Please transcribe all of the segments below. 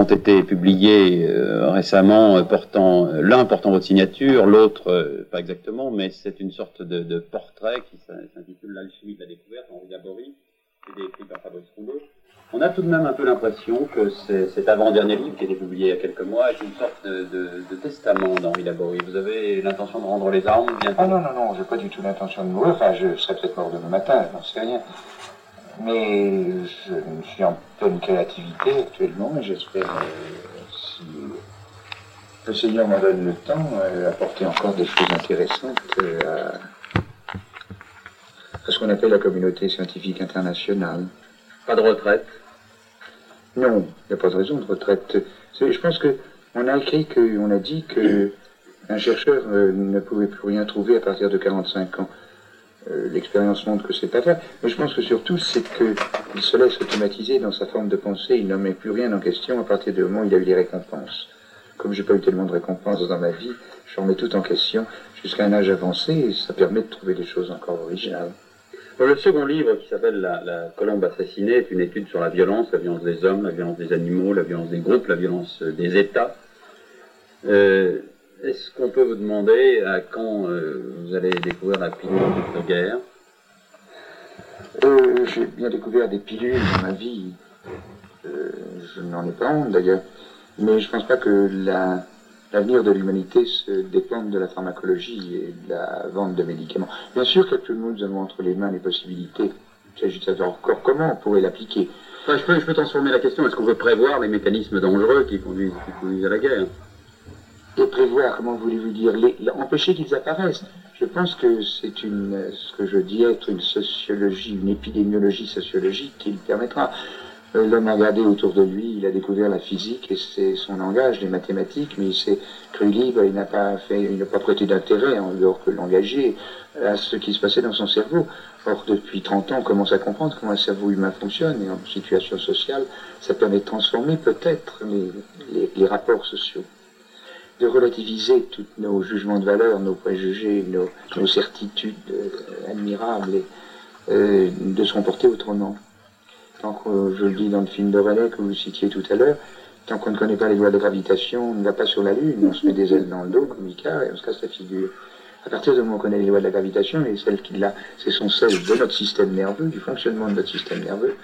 ont été publiés récemment, l'un portant votre signature, l'autre, pas exactement, mais c'est une sorte de portrait qui s'intitule « L'alchimie de la découverte » en Henri Laborit, qui était écrit par Fabrice Combeau. On a tout de même un peu l'impression que cet avant-dernier livre, qui a été publié il y a quelques mois, est une sorte de testament d'Henri Laborit. Vous avez l'intention de rendre les armes bientôt? Ah non, j'ai pas du tout l'intention de mourir, enfin je serai peut-être mort demain matin, je n'en sais rien. Mais je suis en pleine créativité actuellement et j'espère, si le Seigneur m'en donne le temps, apporter encore des choses intéressantes à ce qu'on appelle la communauté scientifique internationale. Pas de retraite? Non, il n'y a pas de raison de retraite. Je pense qu'on a écrit, qu'on a dit qu'un chercheur ne pouvait plus rien trouver à partir de 45 ans. L'expérience montre que c'est pas vrai, mais je pense que surtout c'est qu'il se laisse automatiser dans sa forme de pensée, il n'en met plus rien en question à partir du moment où il a eu les récompenses. Comme j'ai pas eu tellement de récompenses dans ma vie, je remets tout en question jusqu'à un âge avancé et ça permet de trouver des choses encore originales. Le second livre qui s'appelle La colombe assassinée est une étude sur la violence des hommes, la violence des animaux, la violence des groupes, la violence des États. Est-ce qu'on peut vous demander à quand vous allez découvrir la pilule de guerre? J'ai bien découvert des pilules dans ma vie. Je n'en ai pas honte d'ailleurs. Mais je ne pense pas que l'avenir de l'humanité se dépende de la pharmacologie et de la vente de médicaments. Bien sûr que tout le monde nous avons entre les mains les possibilités. Il s'agit de savoir encore comment on pourrait l'appliquer. Enfin, je peux transformer la question. Est-ce qu'on peut prévoir les mécanismes dangereux qui conduisent à la guerre? Et prévoir, comment voulez-vous dire, empêcher qu'ils apparaissent. Je pense que c'est ce que je dis être une sociologie, une épidémiologie sociologique qui le permettra. L'homme a regardé autour de lui, il a découvert la physique et c'est son langage, les mathématiques, mais il s'est cru libre, il n'a pas prêté d'intérêt en dehors que l'engager à ce qui se passait dans son cerveau. Or, depuis 30 ans, on commence à comprendre comment un cerveau humain fonctionne et en situation sociale, ça permet de transformer peut-être les rapports sociaux, de relativiser tous nos jugements de valeur, nos préjugés, nos certitudes admirables, et, de se comporter autrement. Tant que, je le dis dans le film de Valet que vous citiez tout à l'heure, tant qu'on ne connaît pas les lois de gravitation, on ne va pas sur la Lune, on se met des ailes dans le dos, comme Mika, et on se casse la figure. À partir du moment où on connaît les lois de la gravitation, et celles qu'il a, c'est son sel de notre système nerveux, du fonctionnement de notre système nerveux,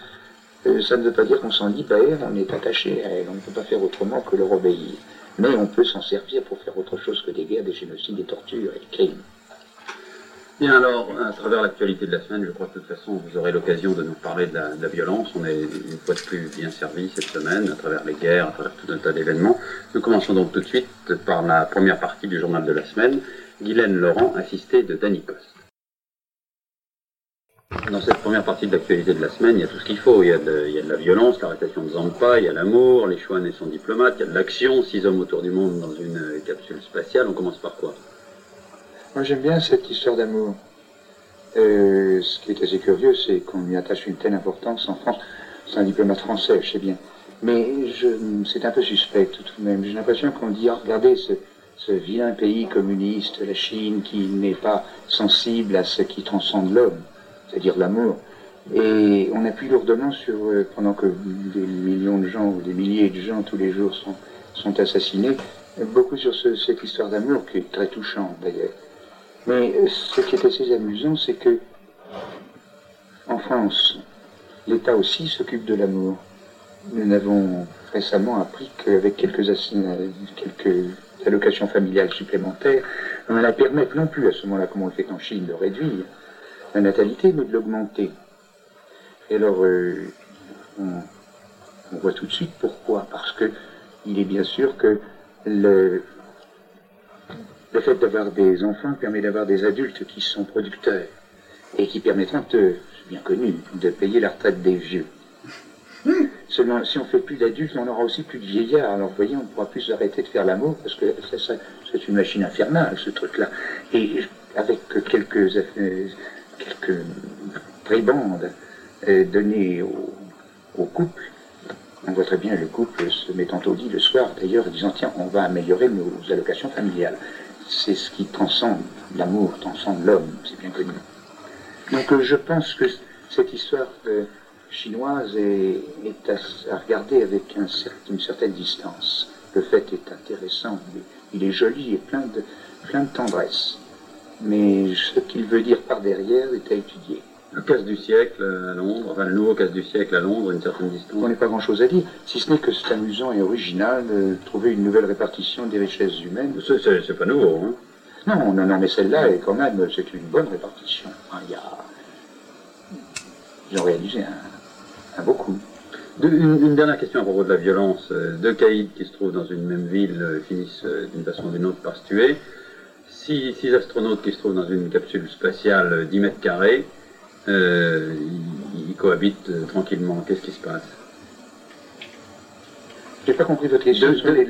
ça ne veut pas dire qu'on s'en libère, on est attaché à elle, on ne peut pas faire autrement que leur obéir. Mais on peut s'en servir pour faire autre chose que des guerres, des génocides, des tortures et des crimes. Bien alors, à travers l'actualité de la semaine, je crois que de toute façon vous aurez l'occasion de nous parler de la violence. On est une fois de plus bien servi cette semaine, à travers les guerres, à travers tout un tas d'événements. Nous commençons donc tout de suite par la première partie du journal de la semaine, Ghislaine Laurent, assistée de Danikos. Dans cette première partie de l'actualité de la semaine, il y a tout ce qu'il faut. Il y a de la violence, l'arrestation de Zampa, il y a l'amour, les Chouanes et son diplomate, il y a de l'action, 6 hommes autour du monde dans une capsule spatiale. On commence par quoi? Moi j'aime bien cette histoire d'amour. Ce qui est assez curieux, c'est qu'on lui attache une telle importance en France. C'est un diplomate français, je sais bien. Mais c'est un peu suspect tout de même. J'ai l'impression qu'on dit, oh, regardez ce vilain pays communiste, la Chine, qui n'est pas sensible à ce qui transcende l'homme, c'est-à-dire l'amour. Et on appuie lourdement sur, pendant que des millions de gens ou des milliers de gens tous les jours sont assassinés, beaucoup sur cette histoire d'amour qui est très touchante d'ailleurs. Mais ce qui est assez amusant, c'est que en France, l'État aussi s'occupe de l'amour. Nous avons récemment appris qu'avec quelques allocations familiales supplémentaires, on va la permettre non plus à ce moment-là, comme on le fait qu'en Chine, de réduire la natalité, mais de l'augmenter. Et alors, on voit tout de suite pourquoi. Parce que il est bien sûr que le fait d'avoir des enfants permet d'avoir des adultes qui sont producteurs et qui permettront, c'est bien connu, de payer la retraite des vieux. Seulement, si on ne fait plus d'adultes, on n'aura aussi plus de vieillards. Alors, vous voyez, on ne pourra plus arrêter de faire l'amour parce que c'est une machine infernale, ce truc-là. Et avec quelques prébandes données au couple. On voit très bien le couple se mettant au lit le soir d'ailleurs, disant tiens, on va améliorer nos allocations familiales. C'est ce qui transcende l'amour, transcende l'homme, c'est bien connu. Donc je pense que cette histoire chinoise est à regarder avec une certaine distance. Le fait est intéressant, il est joli et plein de tendresse. Mais ce qu'il veut dire par derrière est à étudier. Le casse du siècle à Londres, enfin le nouveau casse du siècle à Londres, une certaine distance. On n'a pas grand-chose à dire, si ce n'est que c'est amusant et original de trouver une nouvelle répartition des richesses humaines. C'est pas nouveau, hein? Non, mais celle-là, est quand même, c'est une bonne répartition. Ils ont réalisé un beau coup. Une dernière question à propos de la violence. Deux caïds qui se trouvent dans une même ville finissent d'une façon ou d'une autre par se tuer. Six astronautes qui se trouvent dans une capsule spatiale 10 mètres carrés, ils cohabitent tranquillement. Qu'est-ce qui se passe? J'ai pas compris votre question. Les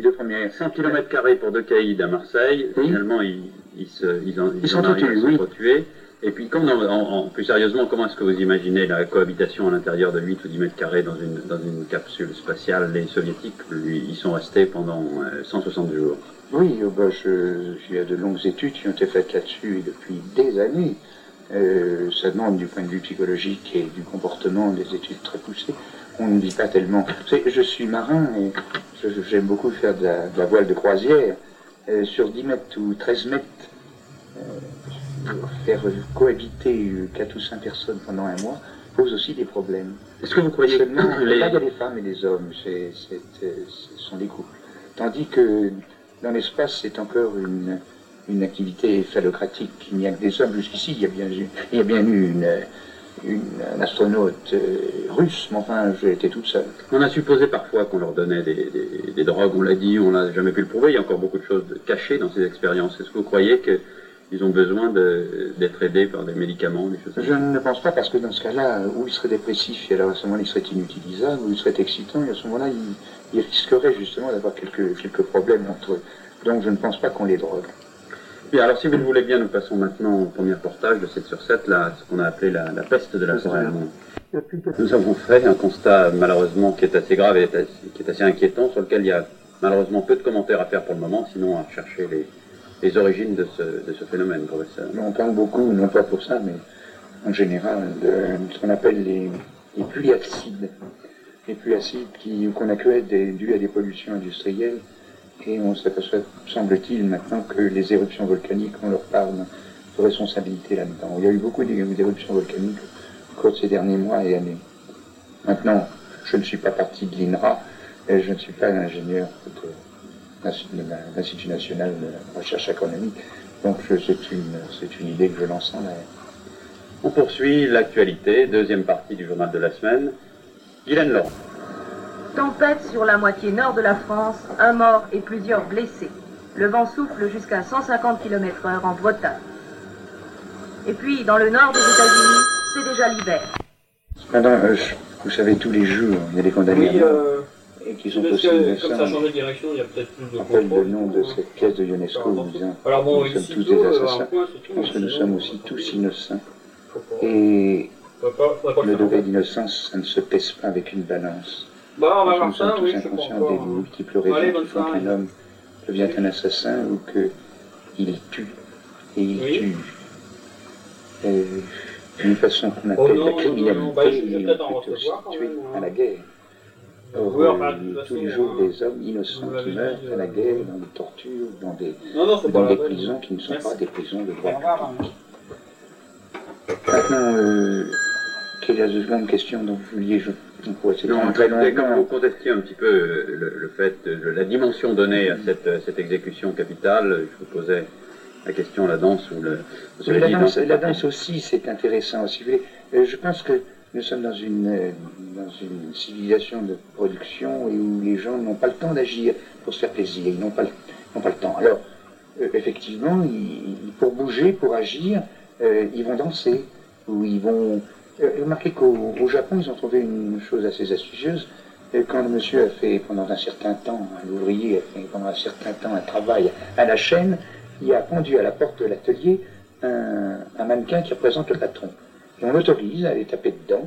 deux premières. 100 km carrés pour deux caïds à Marseille. Oui. Finalement, ils sont tués. Et puis, plus sérieusement, comment est-ce que vous imaginez la cohabitation à l'intérieur de 8 ou 10 mètres carrés dans une capsule spatiale? Les soviétiques, lui, ils sont restés pendant 160 jours. Oui, il y a de longues études qui ont été faites là-dessus depuis des années. Ça demande du point de vue psychologique et du comportement des études très poussées. On ne dit pas tellement. Je suis marin et j'aime beaucoup faire de la voile de croisière. Sur 10 mètres ou 13 mètres, faire cohabiter 4 ou 5 personnes pendant un mois pose aussi des problèmes. Est-ce que vous croyez que là, il y a des femmes et des hommes, ce sont des couples. Tandis que dans l'espace, c'est encore une activité phallocratique. Il n'y a que des hommes jusqu'ici. Il y a bien eu un astronaute russe, mais enfin, j'ai été toute seule. On a supposé parfois qu'on leur donnait des drogues, on l'a dit, on n'a jamais pu le prouver. Il y a encore beaucoup de choses cachées dans ces expériences. Est-ce que vous croyez que ils ont besoin d'être aidés par des médicaments, des choses comme ça? Je ne pense pas, parce que dans ce cas-là, ou ils seraient dépressifs, et alors à ce moment-là, ils seraient inutilisables, ou ils seraient excitants, et à ce moment-là, ils risqueraient justement d'avoir quelques problèmes entre eux. Donc je ne pense pas qu'on les drogue. Bien, alors si vous le voulez bien, nous passons maintenant au premier reportage de 7 sur 7, ce qu'on a appelé la peste de la forêt. Nous avons fait un constat, malheureusement, qui est assez grave et qui est assez inquiétant, sur lequel il y a malheureusement peu de commentaires à faire pour le moment, sinon à chercher les origines de ce phénomène, professeur. On parle beaucoup, non pas pour ça, mais en général, de ce qu'on appelle les pluies acides. Les pluies acides qu'on accuse dues à des pollutions industrielles, et on s'aperçoit, semble-t-il, maintenant que les éruptions volcaniques, on leur parle de responsabilité là-dedans. Il y a eu beaucoup d'éruptions volcaniques au cours de ces derniers mois et années. Maintenant, je ne suis pas parti de l'INRA, et je ne suis pas un ingénieur l'Institut national de recherche économique. Donc c'est une idée que je lance en l'air. On poursuit l'actualité, deuxième partie du journal de la semaine. Ghislaine Laurent. Tempête sur la moitié nord de la France, un mort et plusieurs blessés. Le vent souffle jusqu'à 150 km/h en Bretagne. Et puis dans le nord des États-Unis, c'est déjà l'hiver. Cependant, vous savez, tous les jours, il y a des condamnés. Oui, et qui sont aussi innocents. Comme ça a changé de direction, il y a peut-être plus de contrôle. Rappelle le nom de cette pièce de Ionesco disant nous sommes tous des assassins, parce que nous sommes aussi tous innocents. Et le degré d'innocence, ça ne se pèse pas avec une balance. Nous sommes tous inconscients des multiples raisons qui font qu'un homme devient un assassin ou qu'il tue. Et il tue d'une façon qu'on appelle la criminalité, et on peut aussi tuer à la guerre. Tous les jours, des hommes innocents qui meurent à la guerre, dans des tortures, dans des prisons qui ne sont pas des prisons de droit public. Maintenant, quelle est la seconde question dont vous vouliez quand vous contestiez un petit peu le fait, la dimension donnée à cette exécution capitale, je vous posais la question, la danse ou le... La danse aussi, c'est intéressant. Si vous voulez, je pense que nous sommes dans une civilisation de production et où les gens n'ont pas le temps d'agir pour se faire plaisir, ils n'ont pas le temps. Alors, effectivement, pour bouger, pour agir, ils vont danser, ou ils vont... remarquez qu'au Japon, ils ont trouvé une chose assez astucieuse. Quand le monsieur a fait pendant un certain temps, l'ouvrier a fait pendant un certain temps un travail à la chaîne, il a pendu à la porte de l'atelier un mannequin qui représente le patron. Et on l'autorise à aller taper dedans,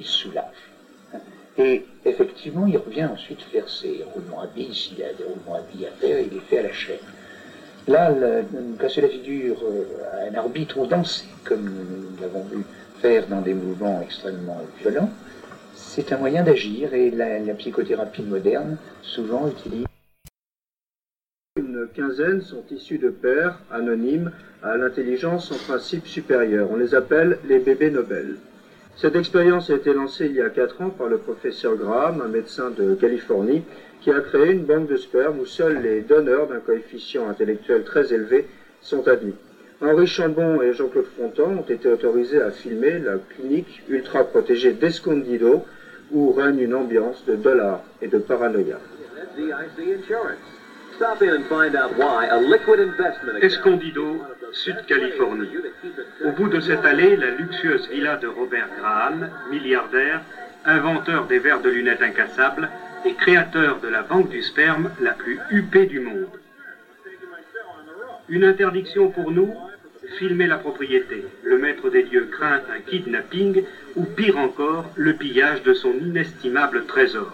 il se soulage. Et effectivement, il revient ensuite faire ses roulements à billes, s'il y a des roulements à billes à faire, il les fait à la chaîne. Là, casser la figure à un arbitre ou danser, comme nous l'avons vu faire dans des mouvements extrêmement violents, c'est un moyen d'agir, et la psychothérapie moderne souvent utilise. Une quinzaine sont issus de pères anonymes à l'intelligence en principe supérieur. On les appelle les bébés Nobel. Cette expérience a été lancée il y a 4 ans par le professeur Graham, un médecin de Californie, qui a créé une banque de sperme où seuls les donneurs d'un coefficient intellectuel très élevé sont admis. Henri Chambon et Jean-Claude Frontan ont été autorisés à filmer la clinique ultra protégée d'Escondido, où règne une ambiance de dollars et de paranoïa. Escondido, Sud-Californie. Au bout de cette allée, la luxueuse villa de Robert Graham, milliardaire, inventeur des verres de lunettes incassables et créateur de la banque du sperme la plus huppée du monde. Une interdiction pour nous, filmer la propriété. Le maître des lieux craint un kidnapping ou pire encore, le pillage de son inestimable trésor.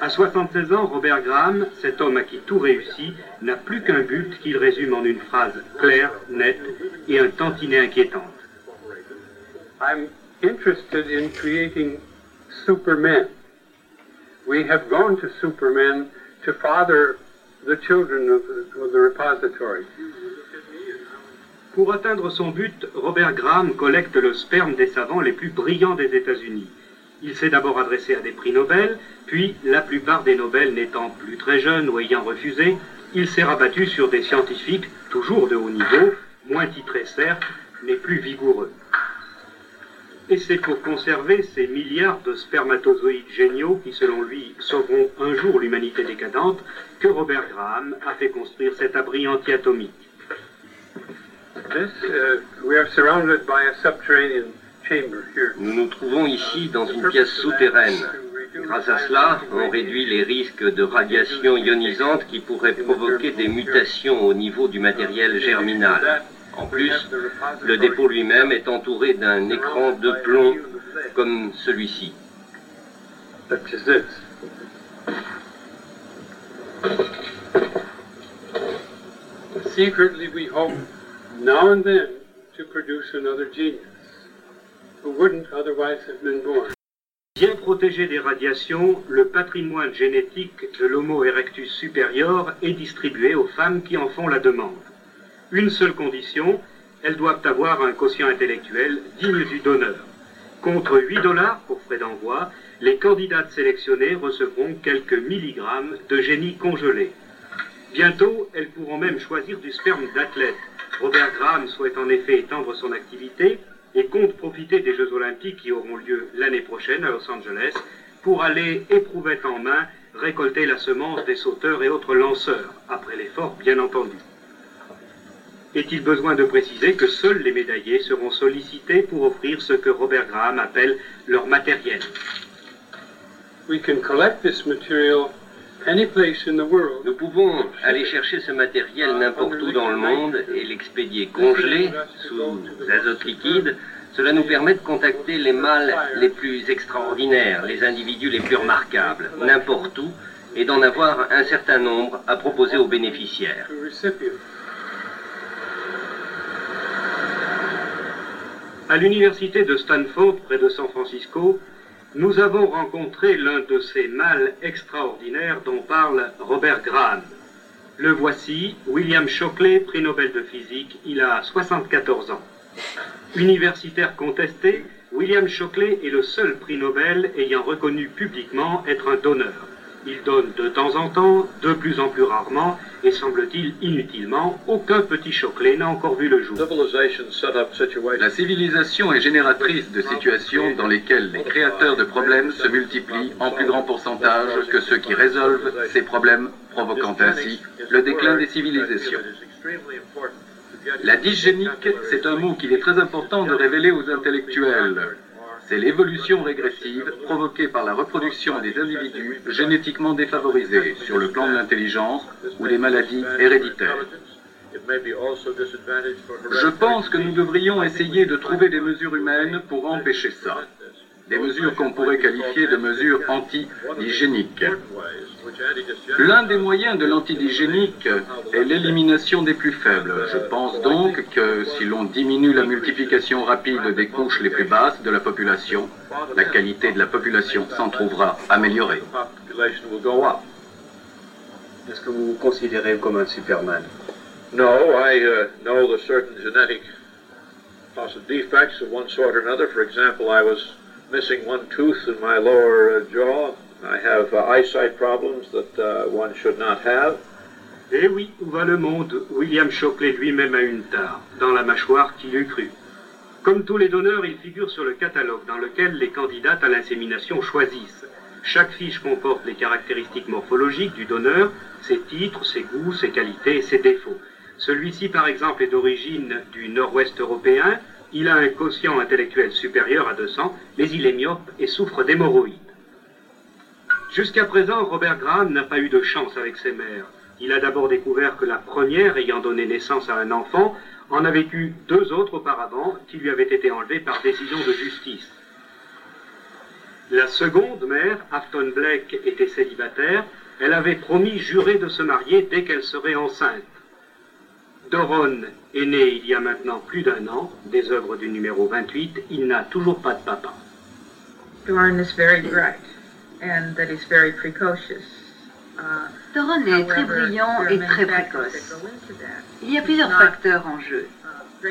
À 76 ans, Robert Graham, cet homme à qui tout réussit, n'a plus qu'un but qu'il résume en une phrase claire, nette et un tantinet inquiétante. I'm interested in creating Superman. We have gone to Superman to father the children of the repository. Pour atteindre son but, Robert Graham collecte le sperme des savants les plus brillants des États-Unis. Il s'est d'abord adressé à des prix Nobel, puis, la plupart des Nobel n'étant plus très jeunes ou ayant refusé, il s'est rabattu sur des scientifiques, toujours de haut niveau, moins titrés certes, mais plus vigoureux. Et c'est pour conserver ces milliards de spermatozoïdes géniaux qui, selon lui, sauveront un jour l'humanité décadente, que Robert Graham a fait construire cet abri anti-atomique. We are surrounded by a subterranean. Nous nous trouvons ici dans une pièce souterraine. Grâce à cela, on réduit les risques de radiation ionisante qui pourraient provoquer des mutations au niveau du matériel germinal. En plus, le dépôt lui-même est entouré d'un écran de plomb comme celui-ci. Secretly, we hope now and then to produce another genius. Bien protégé des radiations, le patrimoine génétique de l'Homo erectus supérieur est distribué aux femmes qui en font la demande. Une seule condition, elles doivent avoir un quotient intellectuel digne du donneur. Contre 8 $ pour frais d'envoi, les candidates sélectionnées recevront quelques milligrammes de génie congelé. Bientôt, elles pourront même choisir du sperme d'athlète. Robert Graham souhaite en effet étendre son activité et compte profiter des Jeux Olympiques qui auront lieu l'année prochaine à Los Angeles pour aller, éprouvette en main, récolter la semence des sauteurs et autres lanceurs, après l'effort bien entendu. Est-il besoin de préciser que seuls les médaillés seront sollicités pour offrir ce que Robert Graham appelle leur matériel? Nous pouvons aller chercher ce matériel n'importe où dans le monde et l'expédier congelé, sous azote liquide. Cela nous permet de contacter les mâles les plus extraordinaires, les individus les plus remarquables, n'importe où, et d'en avoir un certain nombre à proposer aux bénéficiaires. À l'université de Stanford, près de San Francisco, nous avons rencontré l'un de ces mâles extraordinaires dont parle Robert Graham. Le voici, William Shockley, prix Nobel de physique, il a 74 ans. Universitaire contesté, William Shockley est le seul prix Nobel ayant reconnu publiquement être un donneur. Il donne de temps en temps, de plus en plus rarement, et semble-t-il inutilement, aucun petit Shockley n'a encore vu le jour. La civilisation est génératrice de situations dans lesquelles les créateurs de problèmes se multiplient en plus grand pourcentage que ceux qui résolvent ces problèmes, provoquant ainsi le déclin des civilisations. La dysgénique, c'est un mot qu'il est très important de révéler aux intellectuels. C'est l'évolution régressive provoquée par la reproduction des individus génétiquement défavorisés sur le plan de l'intelligence ou des maladies héréditaires. Je pense que nous devrions essayer de trouver des mesures humaines pour empêcher ça. des mesures qu'on pourrait qualifier de mesures anti-hygiéniques. L'un des moyens de l'anti-hygiénique est l'élimination des plus faibles. Je pense donc que si l'on diminue la multiplication rapide des couches les plus basses de la population, la qualité de la population s'en trouvera améliorée. Est-ce que vous vous considérez comme un Superman? No, I know the certain genetic defects of one sort or another. For example, I was missing one tooth in my lower jaw. I have eyesight problems that one should not have. Eh oui, où va le monde? William Shockley lui-même a une tare, dans la mâchoire qu'il eût cru. Comme tous les donneurs, il figure sur le catalogue dans lequel les candidates à l'insémination choisissent. Chaque fiche comporte les caractéristiques morphologiques du donneur, ses titres, ses goûts, ses qualités et ses défauts. Celui-ci, par exemple, est d'origine du nord-ouest européen, il a un quotient intellectuel supérieur à 200, mais il est myope et souffre d'hémorroïdes. Jusqu'à présent, Robert Graham n'a pas eu de chance avec ses mères. Il a d'abord découvert que la première, ayant donné naissance à un enfant, en avait eu deux autres auparavant qui lui avaient été enlevés par décision de justice. La seconde mère, Afton Black, était célibataire. Elle avait promis, juré de se marier dès qu'elle serait enceinte. Doron est né il y a maintenant plus d'un an, des œuvres du numéro 28. Il n'a toujours pas de papa. Doron est très brillant. And that is very precocious. Doron est très brillant et très précoce. Il y a plusieurs facteurs en jeu.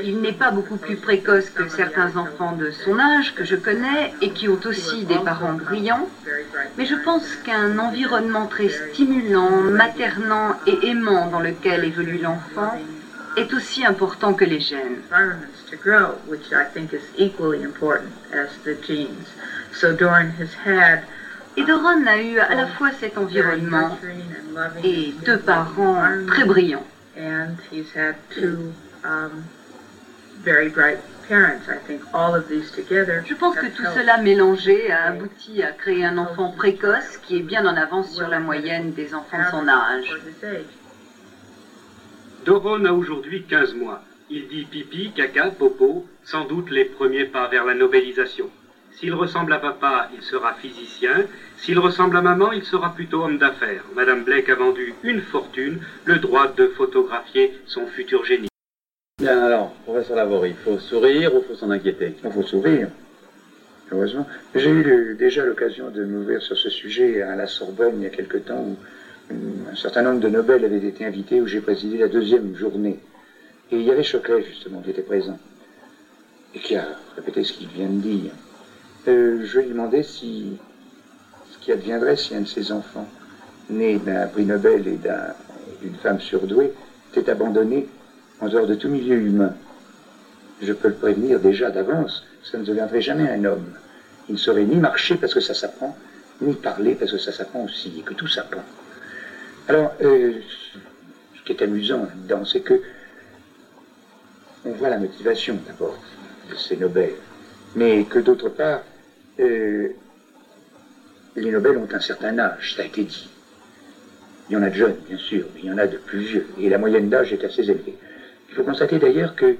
Il n'est pas beaucoup plus précoce que certains enfants de son âge que je connais et qui ont aussi des parents brillants, mais je pense qu'un environnement très stimulant, maternant et aimant dans lequel évolue l'enfant est aussi important que les gènes. Et Doron a eu à la fois cet environnement et deux parents très brillants. Je pense que tout cela mélangé a abouti à créer un enfant précoce qui est bien en avance sur la moyenne des enfants de son âge. Doron a aujourd'hui 15 mois. Il dit pipi, caca, popo, sans doute les premiers pas vers la novélisation. S'il ressemble à papa, il sera physicien. S'il ressemble à maman, il sera plutôt homme d'affaires. Madame Blake a vendu une fortune, le droit de photographier son futur génie. Bien alors, professeur Laborit, il faut sourire ou faut s'en inquiéter? Il faut sourire, heureusement. J'ai eu déjà l'occasion de m'ouvrir sur ce sujet à la Sorbonne il y a quelque temps, où un certain nombre de Nobel avaient été invités, où j'ai présidé la deuxième journée. Et il y avait Shockley, justement, qui était présent, et qui a répété ce qu'il vient de dire. Je lui demandais ce qui adviendrait si un de ses enfants, né d'un prix Nobel et d'une femme surdouée, était abandonné en dehors de tout milieu humain. Je peux le prévenir déjà d'avance, ça ne deviendrait jamais un homme. Il ne saurait ni marcher parce que ça s'apprend, ni parler parce que ça s'apprend aussi, et que tout s'apprend. Alors, ce qui est amusant là-dedans, c'est que on voit la motivation d'abord de ces Nobel, mais que d'autre part, les Nobel ont un certain âge, ça a été dit. Il y en a de jeunes, bien sûr, mais il y en a de plus vieux, et la moyenne d'âge est assez élevée. Il faut constater d'ailleurs que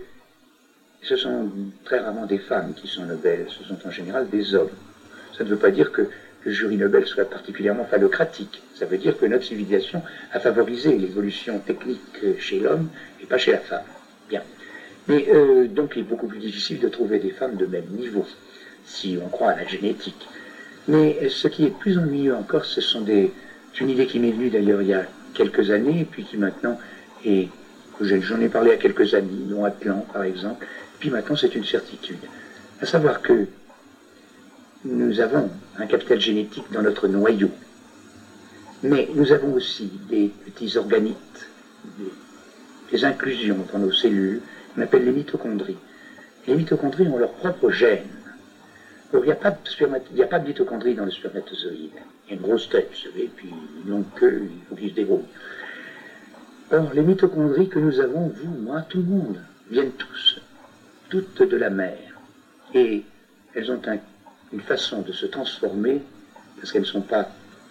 ce sont très rarement des femmes qui sont Nobel, ce sont en général des hommes. Ça ne veut pas dire que le jury Nobel soit particulièrement phallocratique, ça veut dire que notre civilisation a favorisé l'évolution technique chez l'homme et pas chez la femme. Bien. Mais donc il est beaucoup plus difficile de trouver des femmes de même niveau, si on croit à la génétique. Mais ce qui est plus ennuyeux encore, ce sont c'est une idée qui m'est venue d'ailleurs il y a quelques années, et puis qui maintenant est... J'en ai parlé à quelques amis, dont Atlan par exemple, puis maintenant c'est une certitude. À savoir que nous avons un capital génétique dans notre noyau, mais nous avons aussi des petits organites, des inclusions dans nos cellules, on appelle les mitochondries. Les mitochondries ont leur propre gène. Or, il n'y a pas de mitochondries dans le spermatozoïde. Il y a une grosse tête, vous savez, puis une longue queue, il faut qu'ils se débrouillent. Or, les mitochondries que nous avons, vous, moi, tout le monde, viennent toutes de la mère. Et elles ont une façon de se transformer, parce qu'elles ne sont pas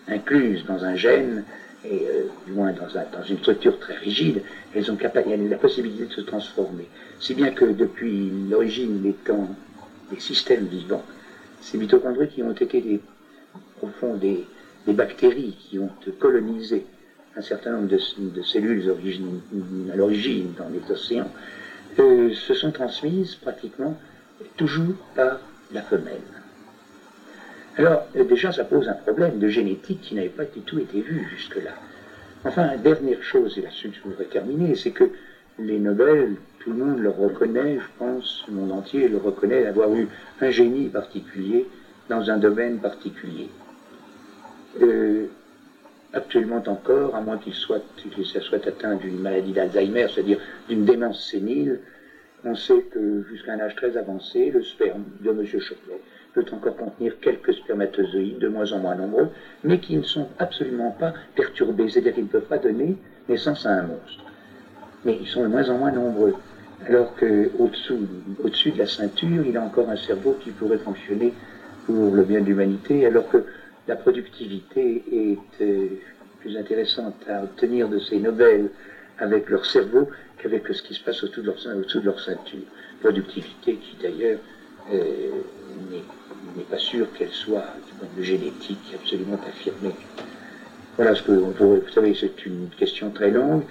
incluses dans un gène, et du moins dans une structure très rigide, elles ont la possibilité de se transformer. Si bien que depuis l'origine des systèmes vivants, ces mitochondries qui ont été au fond des bactéries qui ont colonisé un certain nombre de cellules à l'origine dans les océans, se sont transmises pratiquement toujours par la femelle. Alors, déjà, ça pose un problème de génétique qui n'avait pas du tout été vu jusque-là. Enfin, la dernière chose, et là-dessus je voudrais terminer, c'est que les Nobel, tout le monde le reconnaît, je pense, le monde entier le reconnaît, d'avoir eu un génie particulier dans un domaine particulier. Actuellement encore, à moins qu'il soit atteint d'une maladie d'Alzheimer, c'est-à-dire d'une démence sénile, on sait que jusqu'à un âge très avancé, le sperme de M. Shockley peut encore contenir quelques spermatozoïdes, de moins en moins nombreux, mais qui ne sont absolument pas perturbés, c'est-à-dire qu'ils ne peuvent pas donner naissance à un monstre. Mais ils sont de moins en moins nombreux, alors qu'au-dessus de la ceinture, il a encore un cerveau qui pourrait fonctionner pour le bien de l'humanité, alors que la productivité est plus intéressante à obtenir de ces Nobel avec leur cerveau qu'avec ce qui se passe au-dessous de leur ceinture. Productivité qui d'ailleurs n'est pas sûre qu'elle soit, du point de vue génétique, absolument affirmée. Voilà ce que on pourrait, vous savez, c'est une question très longue.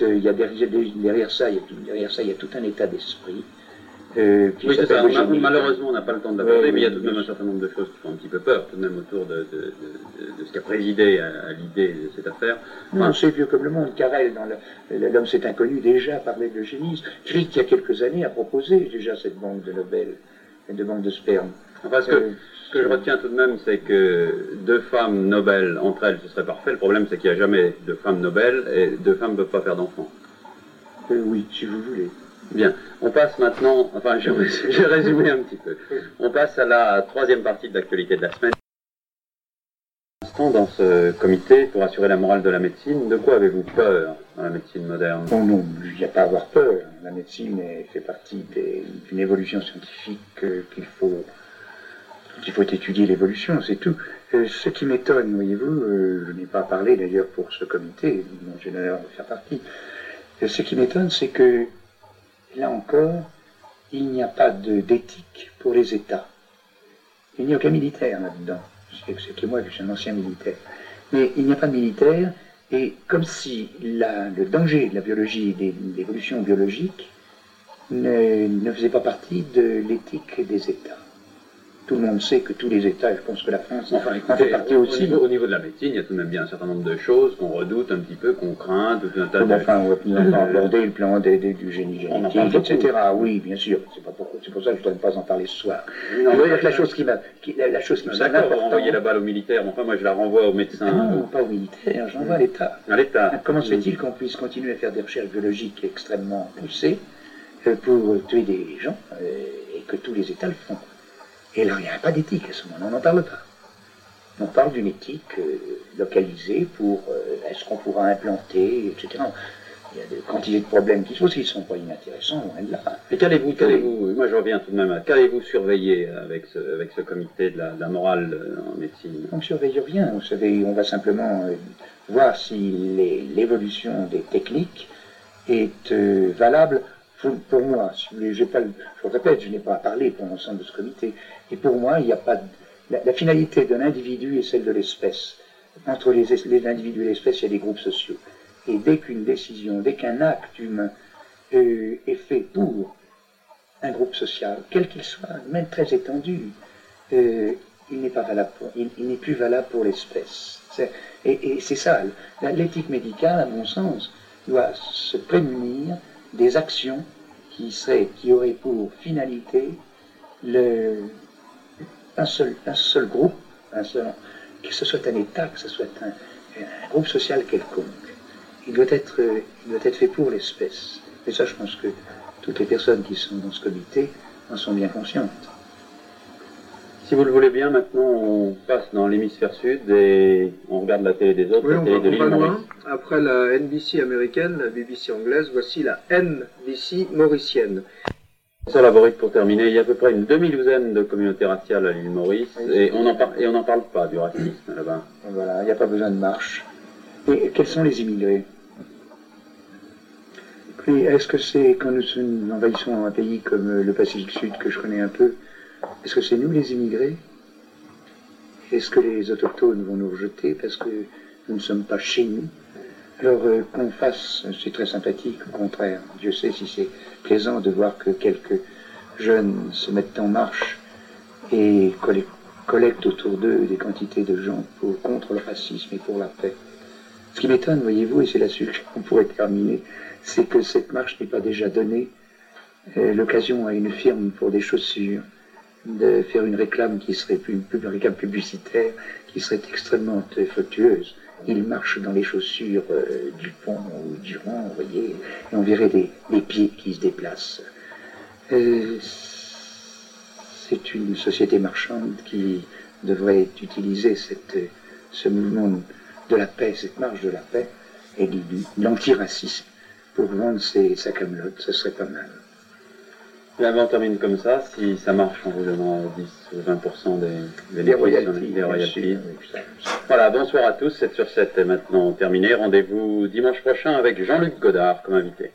Derrière ça, il y a tout un état d'esprit. Oui, c'est ça. Malheureusement, on n'a pas le temps de l'aborder, mais il y a tout de même un certain nombre de choses qui font un petit peu peur, tout de même autour de ce qui a présidé à l'idée de cette affaire. Non, c'est vieux comme le monde. Carrel, dans L'homme s'est inconnu, déjà parlait de l'eugénisme. Crick, il y a quelques années, a proposé déjà cette banque de Nobel, de banque de sperme. Enfin, ce que je retiens tout de même, c'est que deux femmes Nobel entre elles, ce serait parfait. Le problème, c'est qu'il n'y a jamais de femmes Nobel, et deux femmes ne peuvent pas faire d'enfants. Oui, si vous voulez. Bien, on passe maintenant, enfin j'ai résumé un petit peu, on passe à la troisième partie de l'actualité de la semaine. Dans ce comité, pour assurer la morale de la médecine, de quoi avez-vous peur dans la médecine moderne? Bon, non, il n'y a pas à avoir peur. La médecine fait partie d'une évolution scientifique qu'il faut étudier l'évolution, c'est tout. Ce qui m'étonne, voyez-vous, je n'ai pas parlé d'ailleurs pour ce comité, dont j'ai l'honneur de faire partie, ce qui m'étonne, c'est que là encore, il n'y a pas d'éthique pour les États. Il n'y a aucun militaire là-dedans. C'est que moi, je suis un ancien militaire. Mais il n'y a pas de militaire, et comme si le danger de la biologie, de l'évolution biologique, ne faisait pas partie de l'éthique des États. Tout le monde sait que tous les États, je pense que la France en fait partie aussi. Au niveau de la médecine, il y a tout de même bien un certain nombre de choses qu'on redoute un petit peu, qu'on craint, tout un tas de... Enfin, on va plus aborder le plan du génie génétique, etc. Oui, bien sûr, c'est pour ça que je ne dois pas en parler ce soir. Non, la chose qui me d'accord, renvoyer la balle aux militaires, enfin moi je la renvoie aux médecins. Non, pas aux militaires, j'envoie à l'État. À l'État. Comment se fait-il qu'on puisse continuer à faire des recherches biologiques extrêmement poussées pour tuer des gens et que tous les États le font? Et alors, il n'y a pas d'éthique à ce moment-là, on n'en parle pas. On parle d'une éthique localisée pour est-ce qu'on pourra implanter, etc. Il y a des quantités de problèmes qui sont, s'ils ne sont pas inintéressants, loin de là. Mais qu'allez-vous, moi je reviens tout de même à, qu'allez-vous surveiller avec ce comité de la morale en médecine? On ne surveille rien, vous savez, on va simplement voir si l'évolution des techniques est valable. Pour moi, je répète, je n'ai pas à parler pour l'ensemble de ce comité, et pour moi, il n'y a pas la finalité de l'individu et celle de l'espèce. Entre l'individu et l'espèce, il y a des groupes sociaux. Et dès qu'une décision, dès qu'un acte humain est fait pour un groupe social, quel qu'il soit, même très étendu, il n'est pas valable il n'est plus valable pour l'espèce. Et c'est ça, l'éthique médicale, à mon sens, doit se prémunir des actions qui auraient pour finalité un seul groupe, que ce soit un État, que ce soit un groupe social quelconque. Il doit être fait pour l'espèce. Et ça, je pense que toutes les personnes qui sont dans ce comité en sont bien conscientes. Si vous le voulez bien, maintenant on passe dans l'hémisphère sud et on regarde la télé des autres. Oui, on va loin. Après la NBC américaine, la BBC anglaise, voici la NBC mauricienne. Sur la Laborit, pour terminer, il y a à peu près une demi-douzaine de communautés raciales à l'île Maurice, et on n'en parle pas du racisme là-bas. Voilà, il n'y a pas besoin de marche. Et quels sont les immigrés? Est-ce que c'est quand nous envahissons un pays comme le Pacifique Sud, que je connais un peu, Est-ce que c'est nous les immigrés? Est-ce que les autochtones vont nous rejeter parce que nous ne sommes pas chez nous? Alors qu'on fasse, c'est très sympathique, au contraire, Dieu sait si c'est plaisant de voir que quelques jeunes se mettent en marche et collectent autour d'eux des quantités de gens contre le racisme et pour la paix. Ce qui m'étonne, voyez-vous, et c'est là-dessus qu'on pourrait terminer, c'est que cette marche n'est pas déjà donnée l'occasion à une firme pour des chaussures de faire une réclame qui serait une réclame publicitaire qui serait extrêmement fructueuse. Ils marchent dans les chaussures Dupont ou Durand, vous voyez, et on verrait des pieds qui se déplacent. C'est une société marchande qui devrait utiliser ce mouvement de la paix, cette marche de la paix et de l'antiracisme pour vendre sa camelote, ce serait pas mal. Là, on termine comme ça, si ça marche, on vous donnera 10 ou 20% des royalties. Voilà, bonsoir à tous, 7 sur 7 est maintenant terminé. Rendez-vous dimanche prochain avec Jean-Luc Godard comme invité.